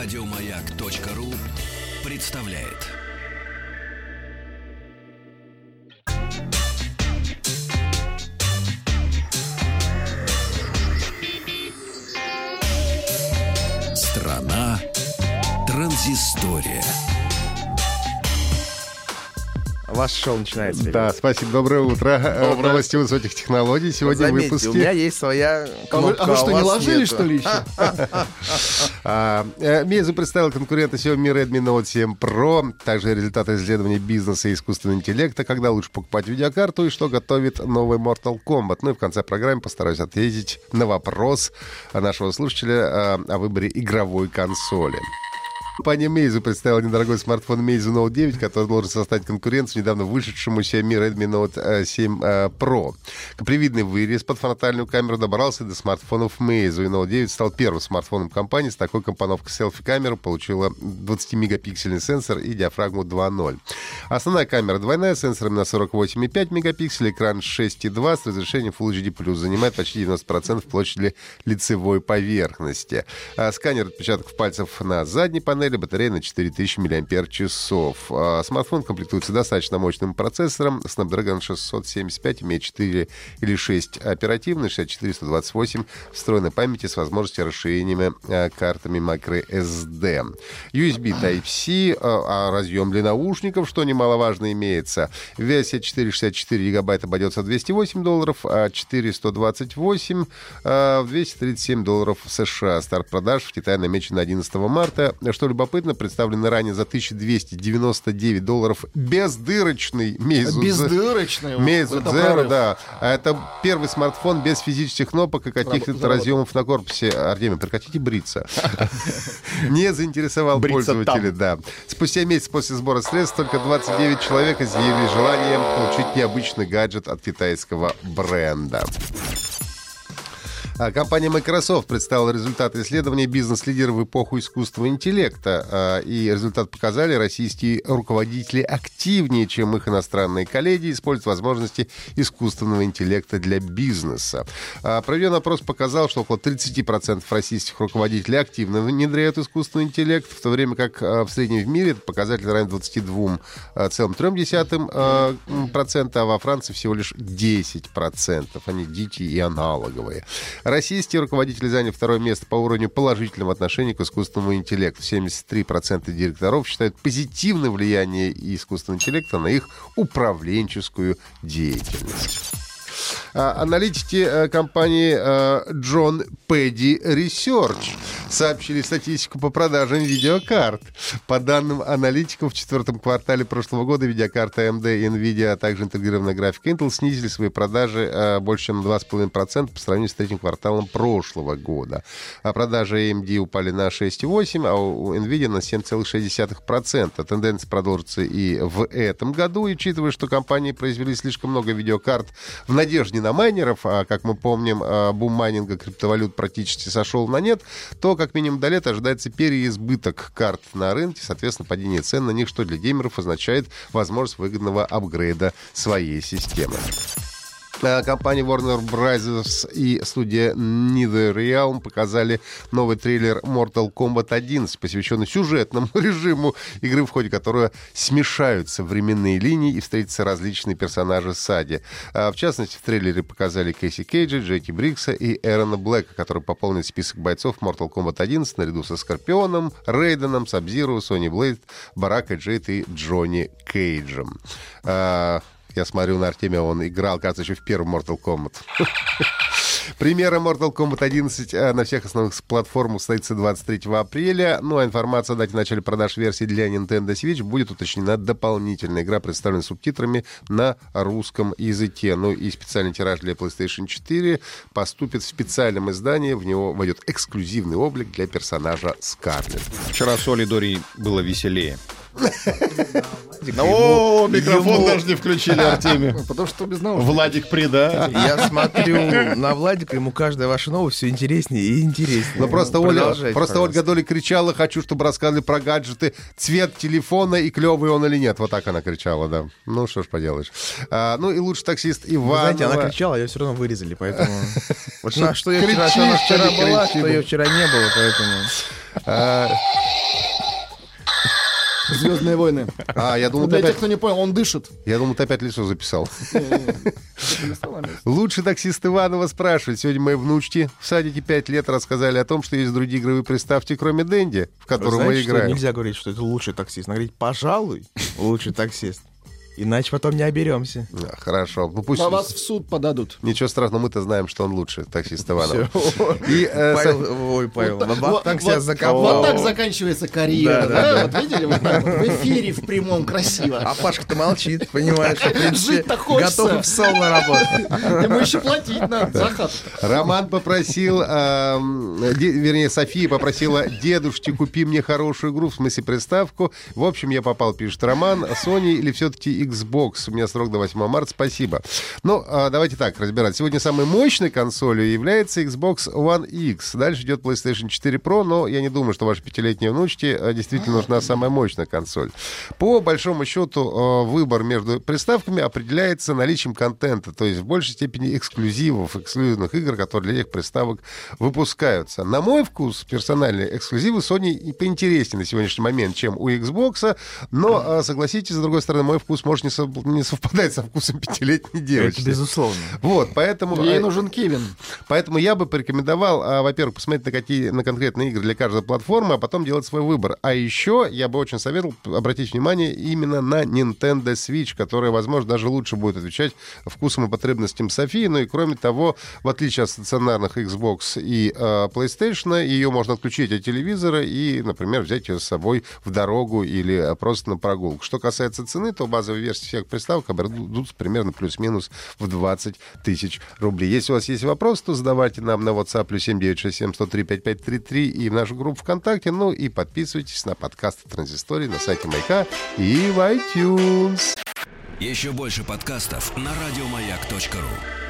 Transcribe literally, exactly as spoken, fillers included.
Радио Маяк.ру представляет. Страна транзистория. Ваше шоу начинается. Да, ребята. Спасибо. Доброе утро. Доброе. Новости высоких технологий сегодня. Заметьте, в выпуске. У меня есть своя кнопка. А вы, а вы что, не ложили, нету? Что ли, еще? Meizu представил конкурента Xiaomi Redmi Note семь Pro. Также результаты исследований бизнеса и искусственного интеллекта. Когда лучше покупать видеокарту и что готовит новый Mortal Kombat. Ну и в конце программы постараюсь ответить на вопрос нашего слушателя о выборе игровой консоли. Компания Meizu представила недорогой смартфон Meizu Note девять, который должен составить конкуренцию недавно вышедшему Xiaomi Redmi Note семь Pro. Капривидный вырез под фронтальную камеру добрался до смартфонов Meizu, и Note девять стал первым смартфоном компании с такой компоновкой. Селфи-камера получила двадцатимегапиксельный сенсор и диафрагму два ноль. Основная камера двойная, с сенсорами на сорок восемь целых пять десятых мегапикселей, экран шесть целых два с разрешением Full эйч ди плюс, занимает почти девяносто процентов площади лицевой поверхности. Сканер отпечатков пальцев на задней панели, батарея на четыре тысячи мАч. Смартфон комплектуется достаточно мощным процессором. Snapdragon шестьсот семьдесят пять имеет четыре или шесть оперативных, шестьдесят четыре сто двадцать восемь встроенной памяти с возможностью расширения картами microSD. ю эс би Type-C, разъем для наушников, что немаловажно, имеется. В весе четыреста шестьдесят четыре гигабайта обойдется двести восемь долларов, а четыреста двадцать восемь в двести тридцать семь долларов США. Старт продаж в Китае намечен на одиннадцатого марта. Что любопытно, представлены ранее за тысячу двести девяносто девять долларов бездырочный Meizu. Бездырочный? Meizu Z, да. Это первый смартфон без физических кнопок и каких-то разъемов на корпусе. Артемий, прекратите бриться. Не заинтересовал пользователей, да. Спустя месяц после сбора средств только двадцать девять человек изъявили желание получить необычный гаджет от китайского бренда. Компания Microsoft представила результаты исследований бизнес-лидеров в эпоху искусственного интеллекта. И результат показали, российские руководители активнее, чем их иностранные коллеги, используют возможности искусственного интеллекта для бизнеса. Проведен опрос, показал, что около тридцать процентов российских руководителей активно внедряют искусственный интеллект, в то время как в среднем в мире этот показатель равен двадцать два целых три десятых процента, а во Франции всего лишь десять процентов. Они дикие и аналоговые. Российские руководители заняли второе место по уровню положительного отношения к искусственному интеллекту. семьдесят три процента директоров считают позитивным влияние искусственного интеллекта на их управленческую деятельность. Аналитики компании Jon Peddie Research сообщили статистику по продажам видеокарт. По данным аналитиков, в четвертом квартале прошлого года видеокарты эй эм ди и NVIDIA, а также интегрированная графика Intel снизили свои продажи больше чем на два целых пять десятых процента по сравнению с третьим кварталом прошлого года. А продажи эй эм ди упали на шесть целых восемь десятых процента, а у NVIDIA на семь целых шесть десятых процента. Тенденция продолжится и в этом году, и учитывая, что компании произвели слишком много видеокарт в надежде на майнеров, а, как мы помним, бум майнинга криптовалют практически сошел на нет, то как минимум до лета ожидается переизбыток карт на рынке, соответственно, падение цен на них, что для геймеров означает возможность выгодного апгрейда своей системы. Компания Warner Bros. И студия NetherRealm показали новый трейлер Mortal Kombat одиннадцать, посвященный сюжетному режиму игры, в ходе которого смешаются временные линии и встретятся различные персонажи саги. В частности, в трейлере показали Кейси Кейджа, Джеки Брикса и Эрона Блэка, который пополнит список бойцов Mortal Kombat одиннадцать наряду со Скорпионом, Райденом, Саб-Зиро, Сони Блейд, Барака, Джейт и Джонни Кейджем. Я смотрю на Артемия, он играл, кажется, еще в первом Mortal Kombat. Премьера Mortal Kombat одиннадцать на всех основных платформах состоится двадцать третьего апреля. Ну а информация о дате начала продаж версии для Nintendo Switch будет уточнена дополнительно. Игра представлена субтитрами на русском языке. Ну и специальный тираж для PlayStation четыре поступит в специальном издании. В него войдет эксклюзивный облик для персонажа Скарлет. Вчера с Олей Дори было веселее. О, микрофон даже не включили, Артемий. Потому что без новостей. Владик предатель. Я смотрю на Владика, ему каждая ваша новость все интереснее и интереснее. Но просто Ольга Доли кричала: хочу, чтобы рассказали про гаджеты, цвет телефона и клевый он или нет. Вот так она кричала, да. Ну что ж поделаешь. Ну и лучший таксист Иван. Знаете, она кричала, ее все равно вырезали, поэтому. Что ее вчера была, что ее вчера не было, поэтому. «Звездные войны». А, я думал, для тех, кто не понял, он дышит. Я думал, ты опять лицо записал. Лучший таксист Иванова спрашивает. Сегодня мои внучки в садике пять лет рассказали о том, что есть другие игровые приставки, кроме Дэнди, в которую мы играем. Нельзя говорить, что это лучший таксист. Надо говорить, пожалуй, лучший таксист. Иначе потом не оберемся. Да, хорошо. Ну, пусть... На вас в суд подадут. Ничего страшного, мы-то знаем, что он лучше таксист Иванов. Ой, Павел, так себя закопал. Вот так заканчивается карьера. Вот видели? В эфире в прямом красиво. А Пашка-то молчит, понимаешь? Жить-то хочется. Готов в СОЛ на работу. Ему еще платить надо, Захар. Роман попросил, вернее, София попросила: дедушки, купи мне хорошую игру, в смысле приставку. В общем, я попал, пишет Роман. Sony или все-таки игры? Xbox. У меня срок до восьмого марта. Спасибо. Ну, а, давайте так разбирать. Сегодня самой мощной консолью является Xbox One X. Дальше идет PlayStation четыре Pro, но я не думаю, что ваши пятилетние внучки действительно нужна самая мощная консоль. По большому счету, выбор между приставками определяется наличием контента, то есть в большей степени эксклюзивов, эксклюзивных игр, которые для этих приставок выпускаются. На мой вкус, персональные эксклюзивы Sony и поинтереснее на сегодняшний момент, чем у Xbox, но, согласитесь, с другой стороны, мой вкус может не совпадать со вкусом пятилетней девочки. Это безусловно. Вот, поэтому... Ей нужен Кевин. Поэтому я бы порекомендовал, во-первых, посмотреть на какие, на конкретные игры для каждой платформы, а потом делать свой выбор. А еще я бы очень советовал обратить внимание именно на Nintendo Switch, которая, возможно, даже лучше будет отвечать вкусам и потребностям Софии. Ну и, кроме того, в отличие от стационарных Xbox и э, PlayStation, ее можно отключить от телевизора и, например, взять ее с собой в дорогу или просто на прогулку. Что касается цены, то базовая версии всех приставок обойдутся примерно плюс-минус в двадцать тысяч рублей. Если у вас есть вопросы, то задавайте нам на WhatsApp плюс семь девять шесть семь сто три пять пять три три и в нашу группу ВКонтакте. Ну и подписывайтесь на подкасты «Транзистории» на сайте Маяка и в iTunes. Еще больше подкастов на радио маяк точка ру.